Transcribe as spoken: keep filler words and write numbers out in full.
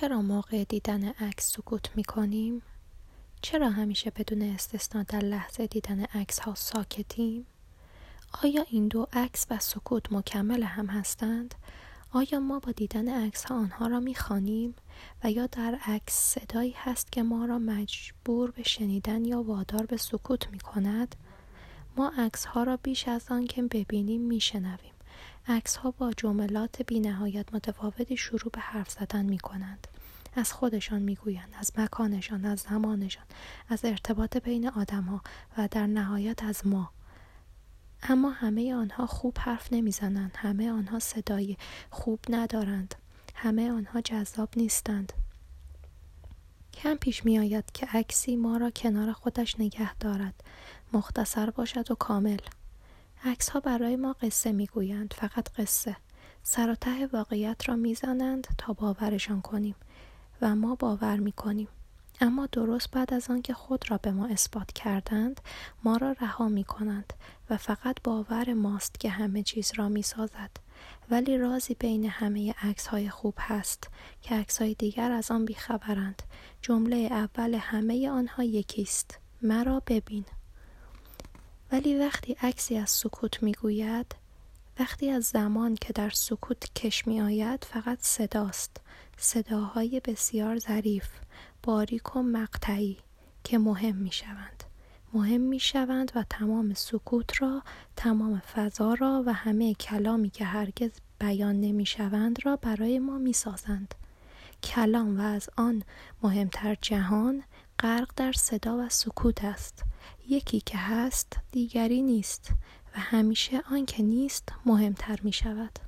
چرا موقع دیدن عکس سکوت میکنیم؟ چرا همیشه بدون استثنا در لحظه دیدن عکس ها ساکتیم؟ آیا این دو عکس و سکوت مکمل هم هستند؟ آیا ما با دیدن عکس ها آنها را میخوانیم و یا در عکس صدایی هست که ما را مجبور به شنیدن یا وادار به سکوت میکند؟ ما عکس ها را بیش از آن که ببینیم میشنویم. عکس ها با جملات بی نهایت متفاوتی شروع به حرف زدن می کنند. از خودشان می گویند، از مکانشان، از زمانشان، از ارتباط بین آدم ها و در نهایت از ما. اما همه آنها خوب حرف نمی زنند. همه آنها صدای خوب ندارند. همه آنها جذاب نیستند. کم پیش می آید که عکسی ما را کنار خودش نگه دارد. مختصر باشد و کامل. عکس ها برای ما قصه میگویند، فقط قصه. سر و ته واقعیت را میزنند تا باورشان کنیم و ما باور میکنیم. اما درست بعد از آن که خود را به ما اثبات کردند، ما را رها میکنند و فقط باور ماست که همه چیز را میسازد. ولی رازی بین همه عکس های خوب هست که عکس های دیگر از آن بیخبرند. جمله اول همه آنها یکیست: مرا ببین. ولی وقتی عکسی از سکوت میگوید، وقتی از زمان که در سکوت کش می آید، فقط صداست. صداهای بسیار ظریف، باریک و مقطعی که مهم می شوند. مهم می شوند و تمام سکوت را، تمام فضا را و همه کلامی که هرگز بیان نمی شوند را برای ما می سازند. کلام و از آن مهمتر جهان، غرق در صدا و سکوت است. یکی که هست دیگری نیست و همیشه آن که نیست مهمتر می شود.